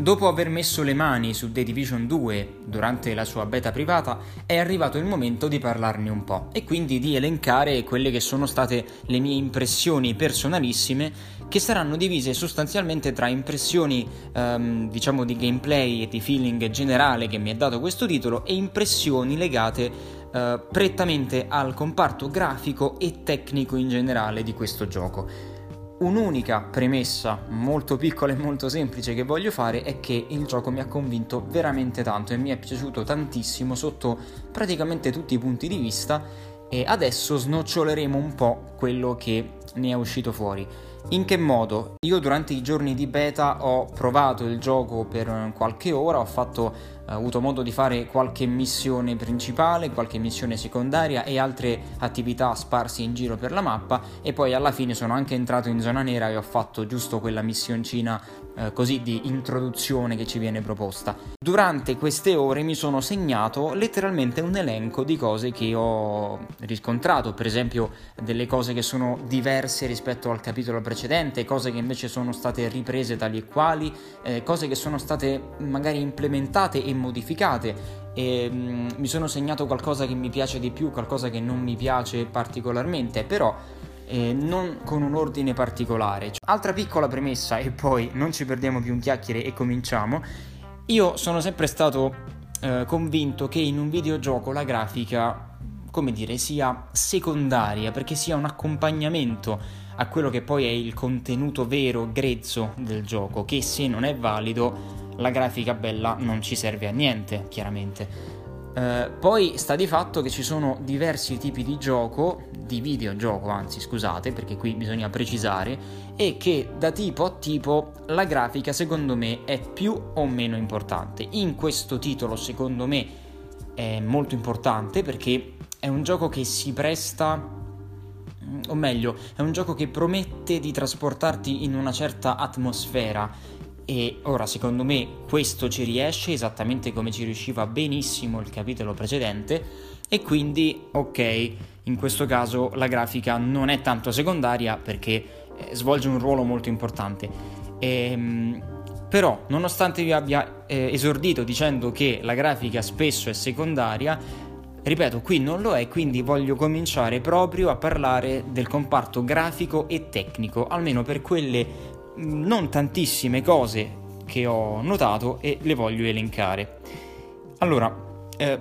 Dopo aver messo le mani su The Division 2 durante la sua beta privata, è arrivato il momento di parlarne un po' e quindi di elencare quelle che sono state le mie impressioni personalissime, che saranno divise sostanzialmente tra impressioni diciamo di gameplay e di feeling generale che mi ha dato questo titolo e impressioni legate prettamente al comparto grafico e tecnico in generale di questo gioco. Un'unica premessa molto piccola e molto semplice che voglio fare è che il gioco mi ha convinto veramente tanto e mi è piaciuto tantissimo sotto praticamente tutti i punti di vista, e adesso snoccioleremo un po' quello che ne è uscito fuori. In che modo? Io durante i giorni di beta ho provato il gioco per qualche ora, ho avuto modo di fare qualche missione principale, qualche missione secondaria e altre attività sparse in giro per la mappa, e poi alla fine sono anche entrato in zona nera e ho fatto giusto quella missioncina così di introduzione che ci viene proposta. Durante queste ore mi sono segnato letteralmente un elenco di cose che ho riscontrato, per esempio delle cose che sono diverse rispetto al capitolo precedente, cose che invece sono state riprese tali e quali, cose che sono state magari implementate e modificate, e mi sono segnato qualcosa che mi piace di più, qualcosa che non mi piace particolarmente, però non con un ordine particolare. Altra piccola premessa e poi non ci perdiamo più in chiacchiere e cominciamo. Io sono sempre stato convinto che in un videogioco la grafica, come dire, sia secondaria, perché sia un accompagnamento a quello che poi è il contenuto vero, grezzo del gioco, che se non è valido la grafica bella non ci serve a niente, chiaramente. Poi sta di fatto che ci sono diversi tipi di gioco, di videogioco anzi, scusate, perché qui bisogna precisare, e che da tipo a tipo la grafica secondo me è più o meno importante. In questo titolo secondo me è molto importante, perché è un gioco che si presta, o meglio, è un gioco che promette di trasportarti in una certa atmosfera. E ora, secondo me, questo ci riesce esattamente come ci riusciva benissimo il capitolo precedente, e quindi, ok, in questo caso la grafica non è tanto secondaria perché svolge un ruolo molto importante. Però, nonostante io abbia esordito dicendo che la grafica spesso è secondaria, ripeto, qui non lo è, quindi voglio cominciare proprio a parlare del comparto grafico e tecnico, almeno per quelle non tantissime cose che ho notato, e le voglio elencare. Allora,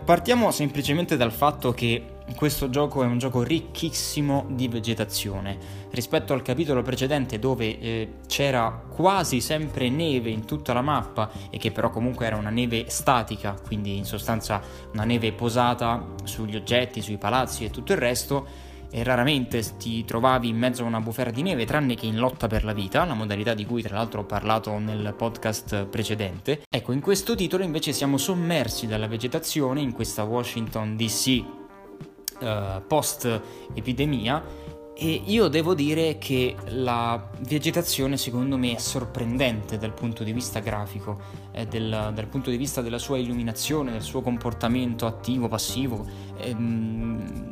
partiamo semplicemente dal fatto che questo gioco è un gioco ricchissimo di vegetazione. Rispetto al capitolo precedente, dove c'era quasi sempre neve in tutta la mappa, e che però comunque era una neve statica, quindi in sostanza una neve posata sugli oggetti, sui palazzi e tutto il resto, e raramente ti trovavi in mezzo a una bufera di neve, tranne che in Lotta per la Vita, la modalità di cui tra l'altro ho parlato nel podcast precedente. Ecco, in questo titolo invece siamo sommersi dalla vegetazione in questa Washington DC post epidemia, e io devo dire che la vegetazione secondo me è sorprendente dal punto di vista grafico, dal punto di vista della sua illuminazione, del suo comportamento attivo, passivo,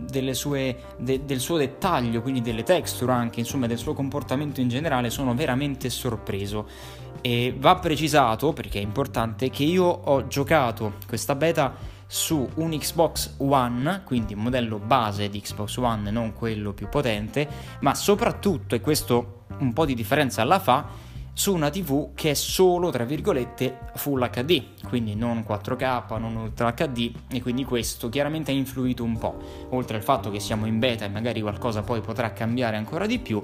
del suo dettaglio, quindi delle texture anche, insomma del suo comportamento in generale. Sono veramente sorpreso, e va precisato, perché è importante, che io ho giocato questa beta su un Xbox One, quindi un modello base di Xbox One, non quello più potente, ma soprattutto, e questo un po' di differenza la fa, su una TV che è solo, tra virgolette, Full HD, quindi non 4K, non Ultra HD, e quindi questo chiaramente ha influito un po', oltre al fatto che siamo in beta e magari qualcosa poi potrà cambiare ancora di più.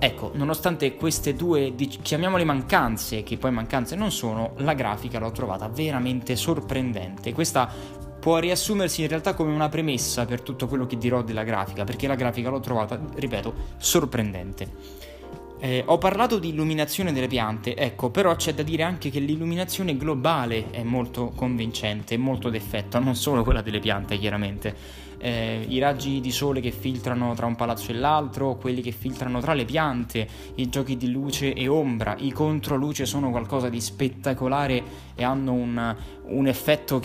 Ecco, nonostante queste due, chiamiamole mancanze, che poi mancanze non sono, la grafica l'ho trovata veramente sorprendente. Questa può riassumersi in realtà come una premessa per tutto quello che dirò della grafica, perché la grafica l'ho trovata, ripeto, sorprendente. Ho parlato di illuminazione delle piante, ecco, però c'è da dire anche che l'illuminazione globale è molto convincente, molto d'effetto, non solo quella delle piante chiaramente. I raggi di sole che filtrano tra un palazzo e l'altro, quelli che filtrano tra le piante, i giochi di luce e ombra, i controluce sono qualcosa di spettacolare e hanno un effetto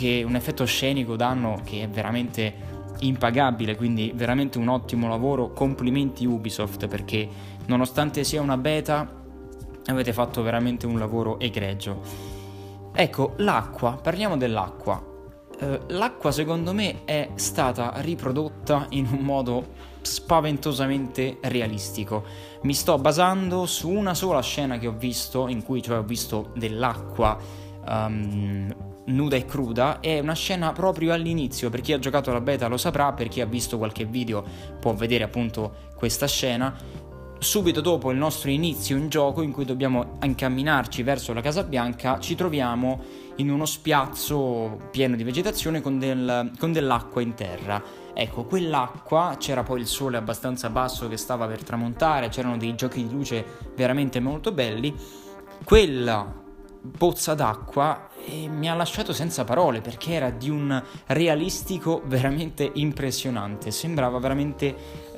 scenico danno che è veramente impagabile, quindi veramente un ottimo lavoro. Complimenti Ubisoft, perché nonostante sia una beta avete fatto veramente un lavoro egregio. Ecco, l'acqua, parliamo dell'acqua. L'acqua secondo me è stata riprodotta in un modo spaventosamente realistico. Mi sto basando su una sola scena che ho visto, in cui cioè ho visto dell'acqua nuda e cruda. È una scena proprio all'inizio, per chi ha giocato alla beta lo saprà, per chi ha visto qualche video può vedere appunto questa scena. Subito dopo il nostro inizio in gioco, in cui dobbiamo incamminarci verso la Casa Bianca, ci troviamo in uno spiazzo pieno di vegetazione con dell'acqua in terra. Ecco, quell'acqua, c'era poi il sole abbastanza basso che stava per tramontare, c'erano dei giochi di luce veramente molto belli. Quella bozza d'acqua mi ha lasciato senza parole, perché era di un realistico veramente impressionante, sembrava veramente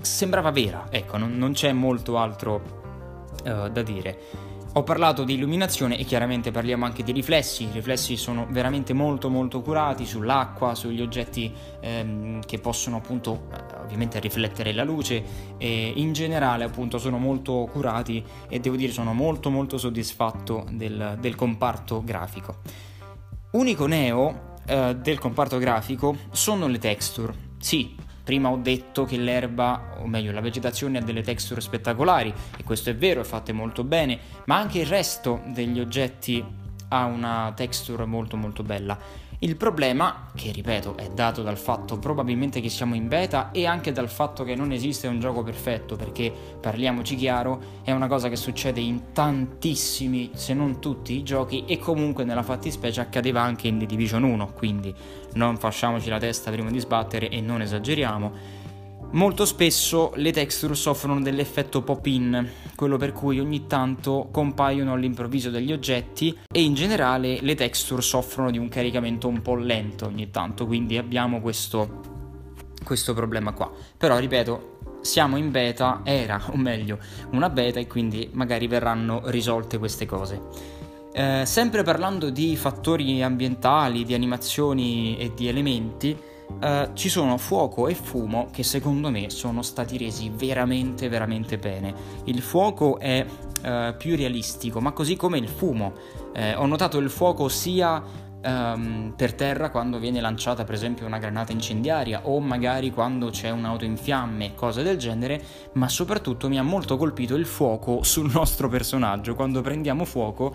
sembrava vera, ecco, non c'è molto altro da dire. Ho parlato di illuminazione e chiaramente parliamo anche di riflessi. I riflessi sono veramente molto molto curati sull'acqua, sugli oggetti che possono appunto ovviamente riflettere la luce, e in generale appunto sono molto curati e devo dire sono molto molto soddisfatto del comparto grafico. Unico neo del comparto grafico sono le texture. Sì, prima ho detto che l'erba, o meglio la vegetazione, ha delle texture spettacolari, e questo è vero, è fatte molto bene, ma anche il resto degli oggetti ha una texture molto molto bella. Il problema, che ripeto è dato dal fatto probabilmente che siamo in beta e anche dal fatto che non esiste un gioco perfetto, perché parliamoci chiaro, è una cosa che succede in tantissimi se non tutti i giochi, e comunque nella fattispecie accadeva anche in The Division 1, quindi non facciamoci la testa prima di sbattere e non esageriamo. Molto spesso le texture soffrono dell'effetto pop-in, quello per cui ogni tanto compaiono all'improvviso degli oggetti, e in generale le texture soffrono di un caricamento un po' lento ogni tanto, quindi abbiamo questo problema qua. Però ripeto, siamo in beta, una beta, e quindi magari verranno risolte queste cose. Sempre parlando di fattori ambientali, di animazioni e di elementi, ci sono fuoco e fumo che secondo me sono stati resi veramente veramente bene. Il fuoco è più realistico, ma così come il fumo. Ho notato il fuoco sia per terra, quando viene lanciata per esempio una granata incendiaria, o magari quando c'è un'auto in fiamme, cose del genere, ma soprattutto mi ha molto colpito il fuoco sul nostro personaggio. Quando prendiamo fuoco,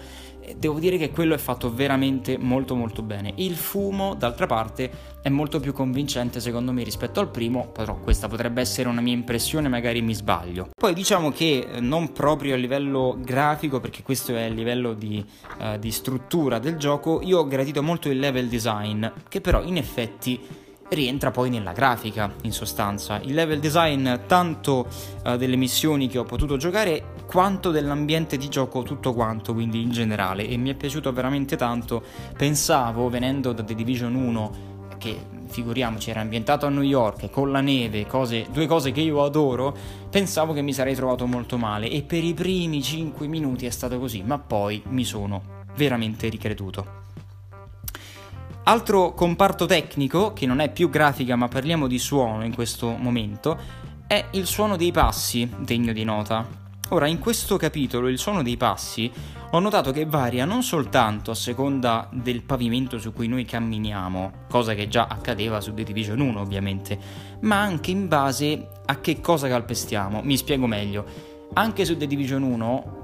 devo dire che quello è fatto veramente molto molto bene. Il fumo, d'altra parte, è molto più convincente secondo me rispetto al primo, però questa potrebbe essere una mia impressione, magari mi sbaglio. Poi diciamo che non proprio a livello grafico, perché questo è a livello di struttura del gioco, io ho gradito molto il level design, che però in effetti rientra poi nella grafica. In sostanza il level design tanto delle missioni che ho potuto giocare quanto dell'ambiente di gioco, tutto quanto, quindi in generale, e mi è piaciuto veramente tanto. Pensavo, venendo da The Division 1, che figuriamoci era ambientato a New York con la neve, due cose che io adoro, pensavo che mi sarei trovato molto male, e per i primi 5 minuti è stato così, ma poi mi sono veramente ricreduto. Altro comparto tecnico, che non è più grafica ma parliamo di suono in questo momento, è il suono dei passi, degno di nota. Ora, in questo capitolo il suono dei passi ho notato che varia non soltanto a seconda del pavimento su cui noi camminiamo, cosa che già accadeva su The Division 1 ovviamente, ma anche in base a che cosa calpestiamo. Mi spiego meglio. Anche su The Division 1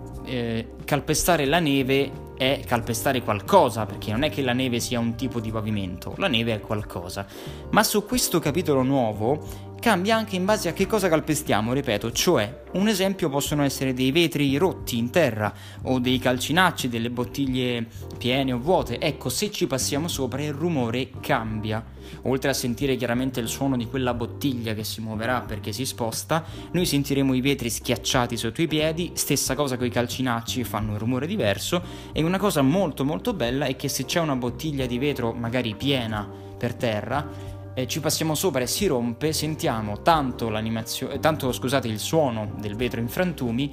calpestare la neve è calpestare qualcosa, perché non è che la neve sia un tipo di pavimento, la neve è qualcosa. Ma su questo capitolo nuovo cambia anche in base a che cosa calpestiamo, ripeto, cioè un esempio possono essere dei vetri rotti in terra, o dei calcinacci, delle bottiglie piene o vuote. Ecco, se ci passiamo sopra il rumore cambia, oltre a sentire chiaramente il suono di quella bottiglia che si muoverà perché si sposta, noi sentiremo i vetri schiacciati sotto i piedi, stessa cosa con i calcinacci, fanno un rumore diverso. E una cosa molto molto bella è che se c'è una bottiglia di vetro magari piena per terra, ci passiamo sopra e si rompe, sentiamo tanto il suono del vetro in frantumi,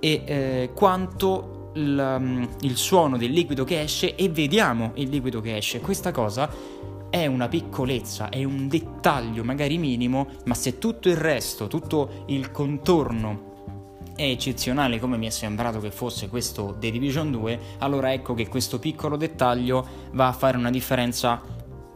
e quanto il suono del liquido che esce, e vediamo il liquido che esce. Questa cosa è una piccolezza, è un dettaglio magari minimo, ma se tutto il resto, tutto il contorno è eccezionale come mi è sembrato che fosse questo The Division 2, allora ecco che questo piccolo dettaglio va a fare una differenza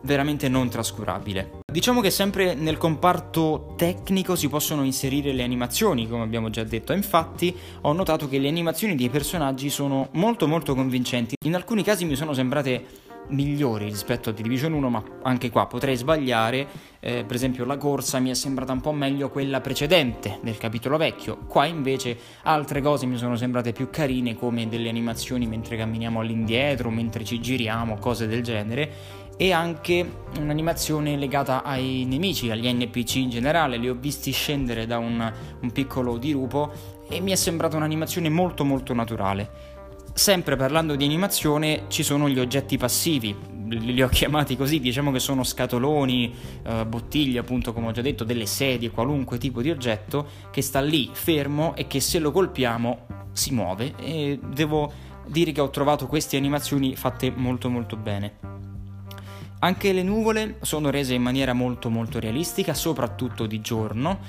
veramente non trascurabile. Diciamo che sempre nel comparto tecnico si possono inserire le animazioni, come abbiamo già detto, infatti ho notato che le animazioni dei personaggi sono molto convincenti, in alcuni casi mi sono sembrate migliori rispetto a The Division 1, ma anche qua potrei sbagliare, per esempio la corsa mi è sembrata un po' meglio quella precedente del capitolo vecchio, qua invece altre cose mi sono sembrate più carine, come delle animazioni mentre camminiamo all'indietro, mentre ci giriamo, cose del genere, e anche un'animazione legata ai nemici, agli NPC in generale. Li ho visti scendere da un piccolo dirupo e mi è sembrata un'animazione molto naturale. Sempre parlando di animazione, ci sono gli oggetti passivi, li ho chiamati così, diciamo che sono scatoloni, bottiglie appunto come ho già detto, delle sedie, qualunque tipo di oggetto che sta lì fermo e che se lo colpiamo si muove, e devo dire che ho trovato queste animazioni fatte molto bene. Anche le nuvole sono rese in maniera molto realistica, soprattutto di giorno,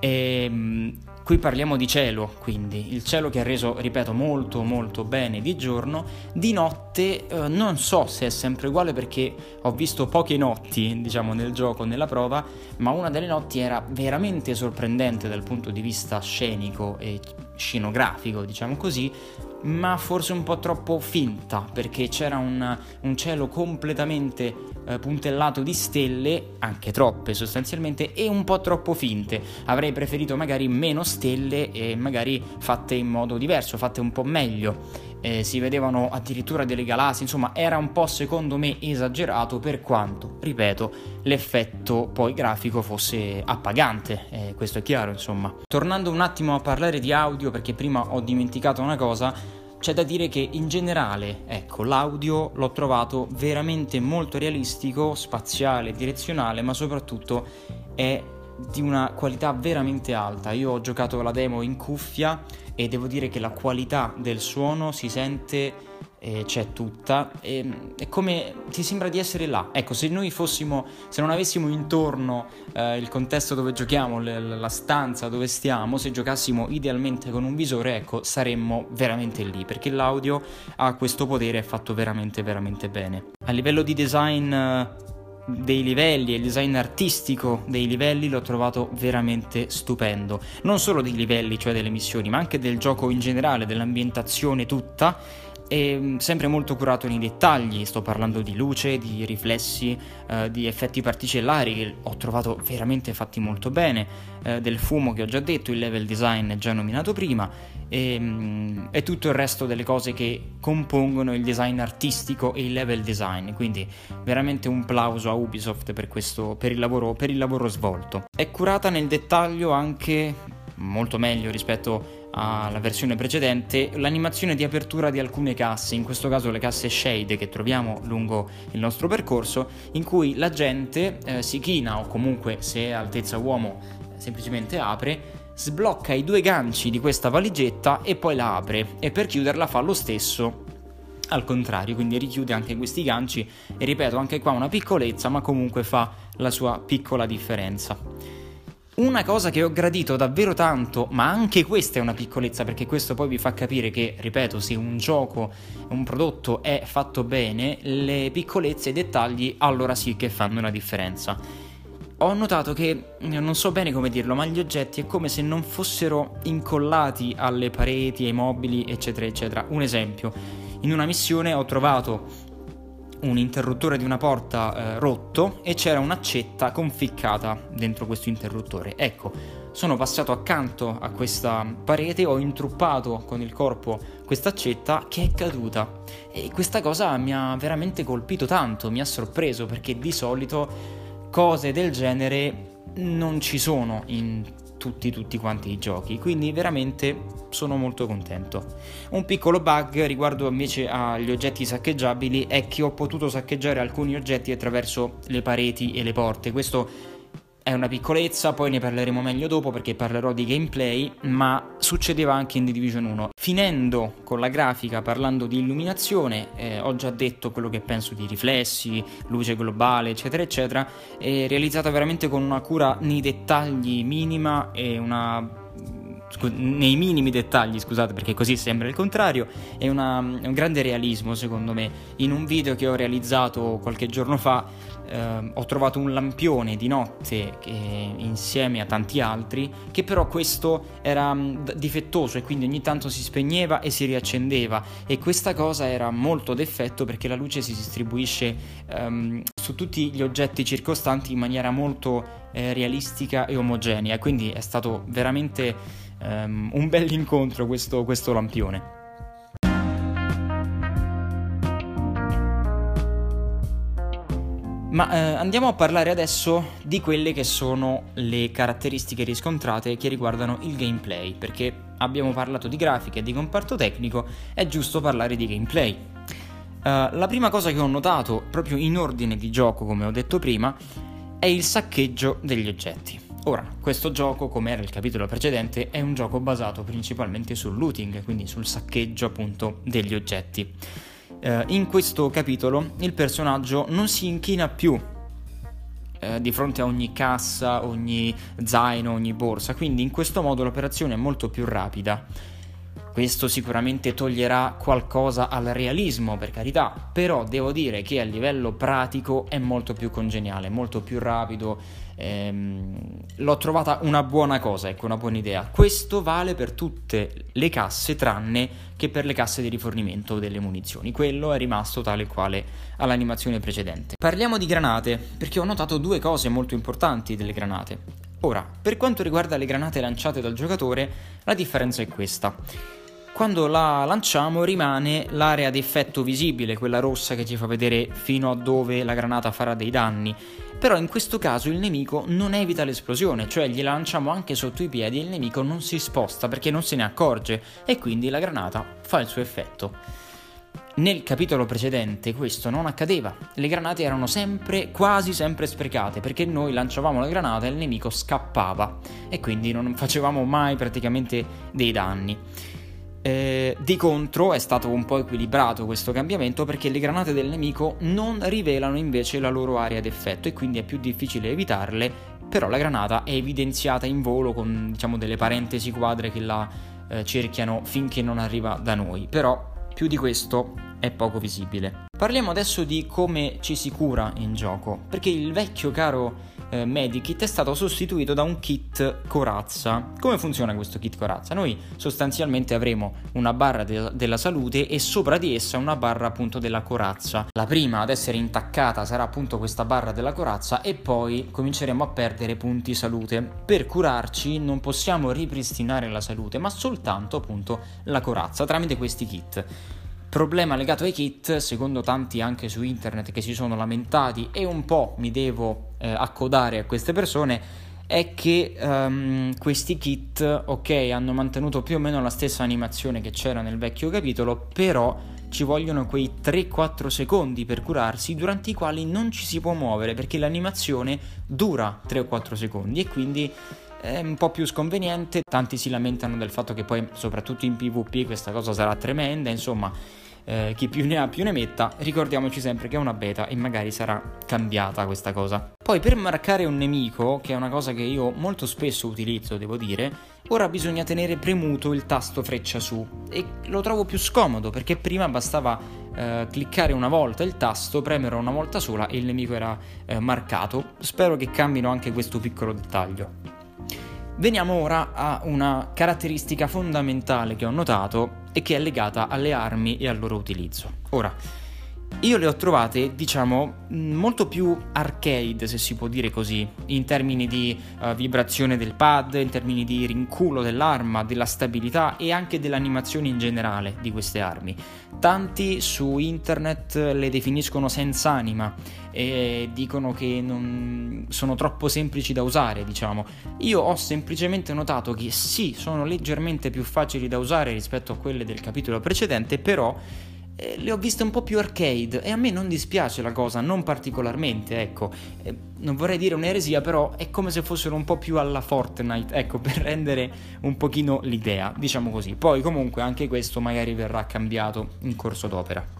e qui parliamo di cielo, quindi il cielo che è reso, ripeto, molto bene di giorno. Di notte non so se è sempre uguale, perché ho visto poche notti, diciamo, nel gioco, nella prova, ma una delle notti era veramente sorprendente dal punto di vista scenico e scenografico, diciamo così, ma forse un po' troppo finta, perché c'era un cielo completamente puntellato di stelle, anche troppe sostanzialmente, e un po' troppo finte. Avrei preferito magari meno stelle e magari fatte in modo diverso, fatte un po' meglio. Si vedevano addirittura delle galassie, insomma era un po' secondo me esagerato, per quanto, ripeto, l'effetto poi grafico fosse appagante, questo è chiaro, insomma. Tornando un attimo a parlare di audio, perché prima ho dimenticato una cosa, c'è da dire che in generale, ecco, l'audio l'ho trovato veramente molto realistico, spaziale, direzionale, ma soprattutto è di una qualità veramente alta. Io ho giocato la demo in cuffia e devo dire che la qualità del suono si sente, c'è tutta, è come ti sembra di essere là, ecco, se non avessimo intorno il contesto dove giochiamo, la stanza dove stiamo, se giocassimo idealmente con un visore, ecco, saremmo veramente lì, perché l'audio ha questo potere, è fatto veramente bene. A livello di design dei livelli e il design artistico dei livelli l'ho trovato veramente stupendo, non solo dei livelli, cioè delle missioni, ma anche del gioco in generale, dell'ambientazione tutta, e sempre molto curato nei dettagli, sto parlando di luce, di riflessi, di effetti particellari che ho trovato veramente fatti molto bene, del fumo che ho già detto, il level design già nominato prima, e tutto il resto delle cose che compongono il design artistico e il level design, quindi veramente un plauso a Ubisoft per il lavoro svolto. È curata nel dettaglio anche molto meglio rispetto alla versione precedente l'animazione di apertura di alcune casse, in questo caso le casse Shade che troviamo lungo il nostro percorso, in cui la gente si china o comunque, se è altezza uomo, semplicemente apre, sblocca i due ganci di questa valigetta e poi la apre, e per chiuderla fa lo stesso al contrario, quindi richiude anche questi ganci, e ripeto, anche qua una piccolezza, ma comunque fa la sua piccola differenza. Una cosa che ho gradito davvero tanto, ma anche questa è una piccolezza, perché questo poi vi fa capire che, ripeto, se un gioco, un prodotto è fatto bene, le piccolezze e i dettagli allora sì che fanno una differenza. Ho notato che, non so bene come dirlo, ma gli oggetti è come se non fossero incollati alle pareti, ai mobili, eccetera eccetera. Un esempio, in una missione ho trovato un interruttore di una porta rotto e c'era un'accetta conficcata dentro questo interruttore. Ecco, sono passato accanto a questa parete, ho intruppato con il corpo questa accetta che è caduta, e questa cosa mi ha veramente colpito tanto, mi ha sorpreso, perché di solito cose del genere non ci sono in tutti quanti i giochi, quindi veramente sono molto contento. Un piccolo bug riguardo invece agli oggetti saccheggiabili è che ho potuto saccheggiare alcuni oggetti attraverso le pareti e le porte. Questo è una piccolezza, poi ne parleremo meglio dopo perché parlerò di gameplay, ma succedeva anche in The Division 1. Finendo con la grafica, parlando di illuminazione, ho già detto quello che penso di riflessi, luce globale, eccetera eccetera, realizzata veramente con una cura nei dettagli minima e una nei minimi dettagli, scusate, perché così sembra il contrario. È un grande realismo, secondo me. In un video che ho realizzato qualche giorno fa ho trovato un lampione di notte che, insieme a tanti altri, che però questo era difettoso e quindi ogni tanto si spegneva e si riaccendeva, e questa cosa era molto d'effetto perché la luce si distribuisce su tutti gli oggetti circostanti in maniera molto realistica e omogenea, quindi è stato veramente un bell'incontro questo lampione. Ma andiamo a parlare adesso di quelle che sono le caratteristiche riscontrate che riguardano il gameplay, perché abbiamo parlato di grafica e di comparto tecnico, è giusto parlare di gameplay. La prima cosa che ho notato, proprio in ordine di gioco come ho detto prima, è il saccheggio degli oggetti. Ora, questo gioco, come era il capitolo precedente, è un gioco basato principalmente sul looting, quindi sul saccheggio appunto degli oggetti. In questo capitolo il personaggio non si inchina più di fronte a ogni cassa, ogni zaino, ogni borsa, quindi in questo modo l'operazione è molto più rapida. Questo sicuramente toglierà qualcosa al realismo, per carità, però devo dire che a livello pratico è molto più congeniale, molto più rapido. L'ho trovata una buona cosa, ecco, una buona idea. Questo vale per tutte le casse tranne che per le casse di rifornimento delle munizioni. Quello è rimasto tale e quale all'animazione precedente. Parliamo di granate, perché ho notato due cose molto importanti delle granate. Ora, per quanto riguarda le granate lanciate dal giocatore, la differenza è questa. Quando la lanciamo rimane l'area di effetto visibile, quella rossa che ci fa vedere fino a dove la granata farà dei danni. Però in questo caso il nemico non evita l'esplosione, cioè gliela lanciamo anche sotto i piedi e il nemico non si sposta perché non se ne accorge e quindi la granata fa il suo effetto. Nel capitolo precedente questo non accadeva, le granate erano sempre, quasi sempre sprecate, perché noi lanciavamo la granata e il nemico scappava e quindi non facevamo mai praticamente dei danni. Di contro è stato un po' equilibrato questo cambiamento, perché le granate del nemico non rivelano invece la loro area d'effetto e quindi è più difficile evitarle, però la granata è evidenziata in volo con, diciamo, delle parentesi quadre che la cerchiano finché non arriva da noi, però più di questo è poco visibile. Parliamo adesso di come ci si cura in gioco, perché il vecchio caro medikit è stato sostituito da un kit corazza. Come funziona questo kit corazza? Noi sostanzialmente avremo una barra della salute e sopra di essa una barra appunto della corazza. La prima ad essere intaccata sarà appunto questa barra della corazza e poi cominceremo a perdere punti salute. Per curarci non possiamo ripristinare la salute, ma soltanto appunto la corazza tramite questi kit. Problema legato ai kit, secondo tanti anche su internet che si sono lamentati, e un po' mi devo accodare a queste persone, è che questi kit, ok, hanno mantenuto più o meno la stessa animazione che c'era nel vecchio capitolo, però ci vogliono quei 3-4 secondi per curarsi, durante i quali non ci si può muovere perché l'animazione dura 3-4 secondi e quindi è un po' più sconveniente. Tanti si lamentano del fatto che poi soprattutto in PvP questa cosa sarà tremenda, insomma chi più ne ha più ne metta. Ricordiamoci sempre che è una beta e magari sarà cambiata questa cosa. Poi per marcare un nemico, che è una cosa che io molto spesso utilizzo, devo dire, ora bisogna tenere premuto il tasto freccia su, e lo trovo più scomodo perché prima bastava cliccare una volta il tasto, premerlo una volta sola e il nemico era marcato. Spero che cambino anche questo piccolo dettaglio. Veniamo ora a una caratteristica fondamentale che ho notato e che è legata alle armi e al loro utilizzo. Ora, io le ho trovate, diciamo, molto più arcade, se si può dire così, in termini di vibrazione del pad, in termini di rinculo dell'arma, della stabilità e anche dell'animazione in generale di queste armi. Tanti su internet le definiscono senza anima e dicono che non sono troppo semplici da usare, diciamo. Io ho semplicemente notato che sì, sono leggermente più facili da usare rispetto a quelle del capitolo precedente, però le ho viste un po' più arcade e a me non dispiace la cosa, non particolarmente, ecco. Non vorrei dire un'eresia, però è come se fossero un po' più alla Fortnite, ecco, per rendere un pochino l'idea, diciamo così. Poi comunque anche questo magari verrà cambiato in corso d'opera.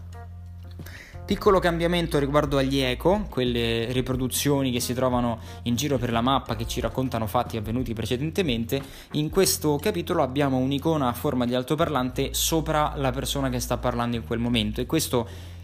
Piccolo cambiamento riguardo agli eco, quelle riproduzioni che si trovano in giro per la mappa che ci raccontano fatti avvenuti precedentemente. In questo capitolo abbiamo un'icona a forma di altoparlante sopra la persona che sta parlando in quel momento, e questo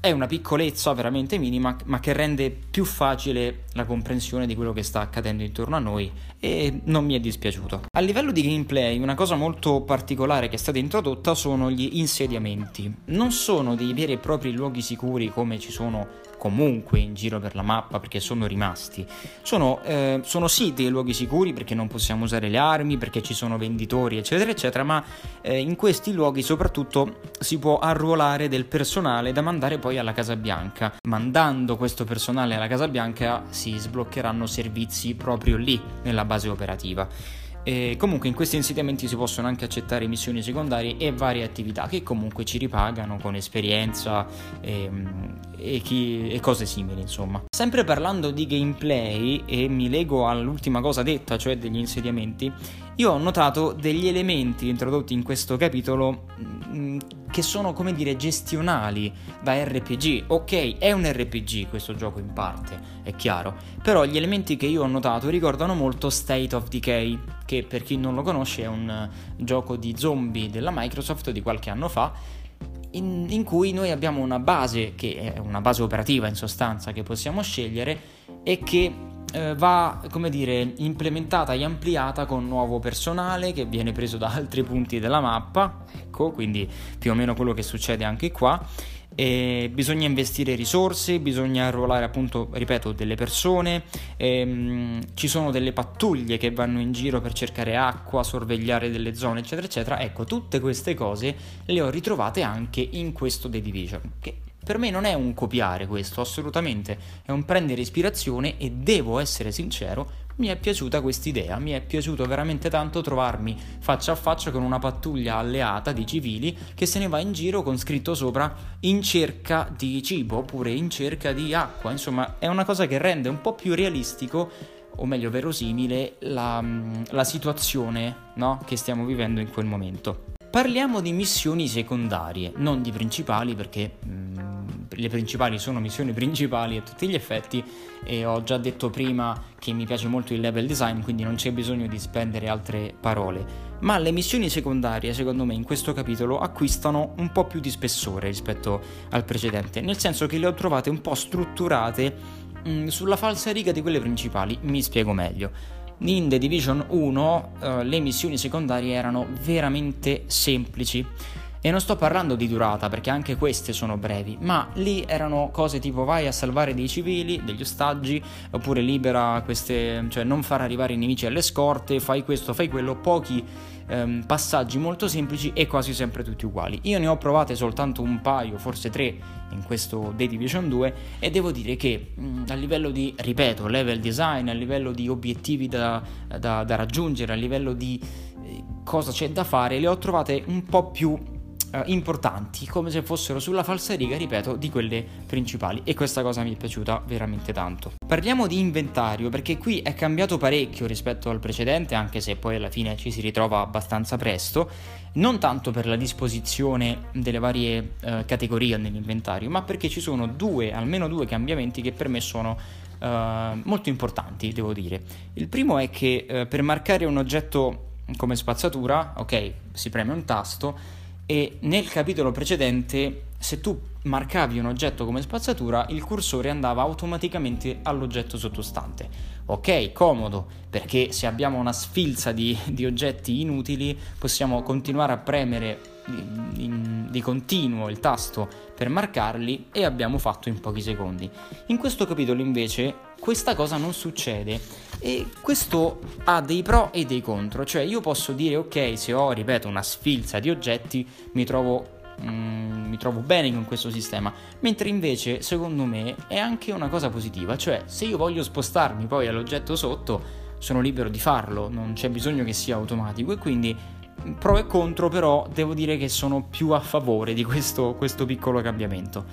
è una piccolezza veramente minima, ma che rende più facile la comprensione di quello che sta accadendo intorno a noi, e non mi è dispiaciuto. A livello di gameplay, una cosa molto particolare che è stata introdotta sono gli insediamenti. Non sono dei veri e propri luoghi sicuri come ci sono comunque in giro per la mappa, perché sono rimasti. Sono sì dei luoghi sicuri, perché non possiamo usare le armi, perché ci sono venditori eccetera eccetera, ma in questi luoghi soprattutto si può arruolare del personale da mandare poi alla Casa Bianca. Mandando questo personale alla Casa Bianca si sbloccheranno servizi proprio lì nella base operativa. E comunque in questi insediamenti si possono anche accettare missioni secondarie e varie attività che comunque ci ripagano con esperienza e cose simili, insomma. Sempre parlando di gameplay, e mi lego all'ultima cosa detta, cioè degli insediamenti, io ho notato degli elementi introdotti in questo capitolo che sono, come dire, gestionali da RPG. Ok, è un RPG questo gioco in parte, è chiaro, però gli elementi che io ho notato ricordano molto State of Decay, che per chi non lo conosce è un gioco di zombie della Microsoft di qualche anno fa, in cui noi abbiamo una base, che è una base operativa in sostanza, che possiamo scegliere e che va, come dire, implementata e ampliata con nuovo personale che viene preso da altri punti della mappa, ecco, quindi più o meno quello che succede anche qua. E bisogna investire risorse, bisogna arruolare, appunto, ripeto, delle persone, ci sono delle pattuglie che vanno in giro per cercare acqua, sorvegliare delle zone eccetera eccetera. Ecco, tutte queste cose le ho ritrovate anche in questo The Division, che per me non è un copiare questo, assolutamente, è un prendere ispirazione, e devo essere sincero, mi è piaciuta quest'idea, mi è piaciuto veramente tanto trovarmi faccia a faccia con una pattuglia alleata di civili che se ne va in giro con scritto sopra in cerca di cibo oppure in cerca di acqua. Insomma, è una cosa che rende un po' più realistico, o meglio verosimile, la situazione, no? Che stiamo vivendo in quel momento. Parliamo di missioni secondarie, non di principali, perché le principali sono missioni principali a tutti gli effetti, e ho già detto prima che mi piace molto il level design, quindi non c'è bisogno di spendere altre parole. Ma le missioni secondarie, secondo me, in questo capitolo acquistano un po' più di spessore rispetto al precedente, nel senso che le ho trovate un po' strutturate sulla falsariga di quelle principali. Mi spiego meglio. In The Division 1 le missioni secondarie erano veramente semplici, e non sto parlando di durata, perché anche queste sono brevi, ma lì erano cose tipo vai a salvare dei civili, degli ostaggi, oppure libera queste, cioè non far arrivare i nemici alle scorte, fai questo, fai quello, pochi passaggi molto semplici e quasi sempre tutti uguali. Io ne ho provate soltanto un paio, forse 3, in questo The Division 2, e devo dire che a livello di, ripeto, level design, a livello di obiettivi da raggiungere, a livello di cosa c'è da fare, le ho trovate un po' più importanti, come se fossero sulla falsariga, ripeto, di quelle principali, e questa cosa mi è piaciuta veramente tanto. Parliamo di inventario, perché qui è cambiato parecchio rispetto al precedente, anche se poi alla fine ci si ritrova abbastanza presto, non tanto per la disposizione delle varie categorie nell'inventario, ma perché ci sono almeno due cambiamenti che per me sono molto importanti, devo dire. Il primo è che per marcare un oggetto come spazzatura, ok, si preme un tasto, e nel capitolo precedente, se tu marcavi un oggetto come spazzatura, il cursore andava automaticamente all'oggetto sottostante. Ok, comodo, perché se abbiamo una sfilza di oggetti inutili possiamo continuare a premere di continuo il tasto per marcarli, e abbiamo fatto in pochi secondi. In questo capitolo invece questa cosa non succede, e questo ha dei pro e dei contro. Cioè, io posso dire ok, se ho, ripeto, una sfilza di oggetti mi trovo bene con questo sistema, mentre invece secondo me è anche una cosa positiva. Cioè, se io voglio spostarmi poi all'oggetto sotto, sono libero di farlo, non c'è bisogno che sia automatico. E quindi pro e contro, però devo dire che sono più a favore di questo piccolo cambiamento.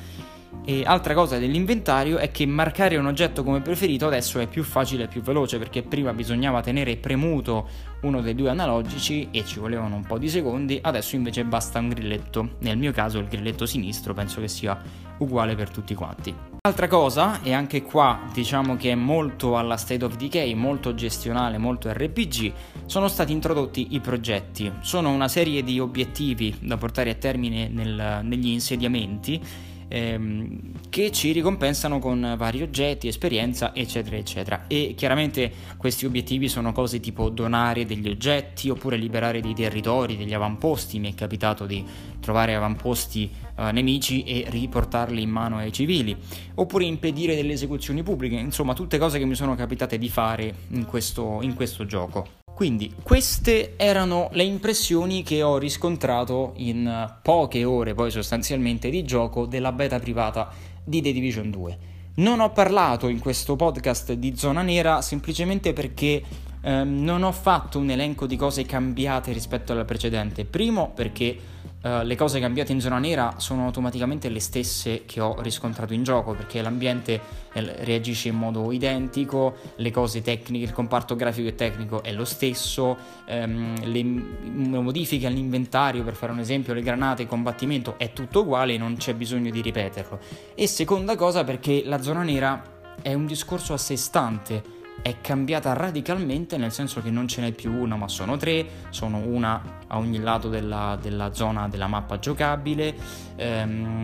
E altra cosa dell'inventario è che marcare un oggetto come preferito adesso è più facile e più veloce, perché prima bisognava tenere premuto uno dei due analogici e ci volevano un po' di secondi, adesso invece basta un grilletto. Nel mio caso il grilletto sinistro penso che sia uguale per tutti quanti. Altra cosa, e anche qua diciamo che è molto alla State of Decay, molto gestionale, molto RPG, sono stati introdotti i progetti. Sono una serie di obiettivi da portare a termine negli insediamenti che ci ricompensano con vari oggetti, esperienza eccetera eccetera, e chiaramente questi obiettivi sono cose tipo donare degli oggetti oppure liberare dei territori, degli avamposti. Mi è capitato di trovare avamposti nemici e riportarli in mano ai civili, oppure impedire delle esecuzioni pubbliche. Insomma, tutte cose che mi sono capitate di fare in questo gioco. Quindi queste erano le impressioni che ho riscontrato in poche ore poi sostanzialmente di gioco della beta privata di The Division 2. Non ho parlato in questo podcast di zona nera semplicemente perché non ho fatto un elenco di cose cambiate rispetto alla precedente. Primo perché le cose cambiate in zona nera sono automaticamente le stesse che ho riscontrato in gioco, perché l'ambiente reagisce in modo identico, le cose tecniche, il comparto grafico e tecnico è lo stesso, le modifiche all'inventario, per fare un esempio, le granate, il combattimento è tutto uguale e non c'è bisogno di ripeterlo. E seconda cosa perché la zona nera è un discorso a sé stante, è cambiata radicalmente, nel senso che non ce n'è più una ma sono tre, sono una a ogni lato della zona della mappa giocabile,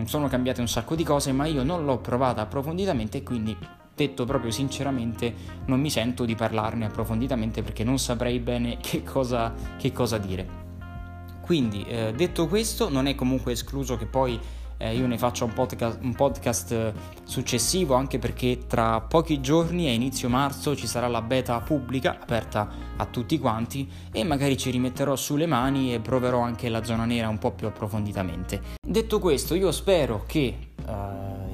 sono cambiate un sacco di cose, ma io non l'ho provata approfonditamente, quindi detto proprio sinceramente non mi sento di parlarne approfonditamente perché non saprei bene che cosa dire. Quindi detto questo, non è comunque escluso che poi io ne faccio un podcast successivo, anche perché tra pochi giorni, a inizio marzo, ci sarà la beta pubblica aperta a tutti quanti e magari ci rimetterò sulle mani e proverò anche la zona nera un po' più approfonditamente. Detto questo, io spero che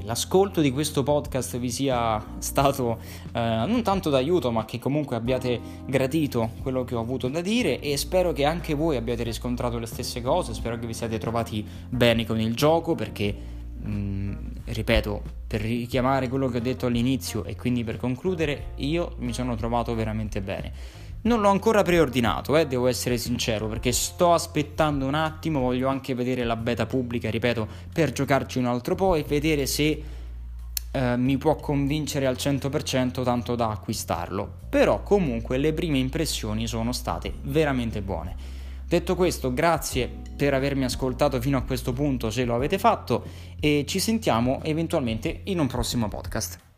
l'ascolto di questo podcast vi sia stato non tanto d'aiuto, ma che comunque abbiate gradito quello che ho avuto da dire, e spero che anche voi abbiate riscontrato le stesse cose, spero che vi siate trovati bene con il gioco, perché ripeto, per richiamare quello che ho detto all'inizio e quindi per concludere, io mi sono trovato veramente bene. Non l'ho ancora preordinato, devo essere sincero, perché sto aspettando un attimo, voglio anche vedere la beta pubblica, ripeto, per giocarci un altro po' e vedere se mi può convincere al 100% tanto da acquistarlo. Però comunque le prime impressioni sono state veramente buone. Detto questo, grazie per avermi ascoltato fino a questo punto se lo avete fatto, e ci sentiamo eventualmente in un prossimo podcast.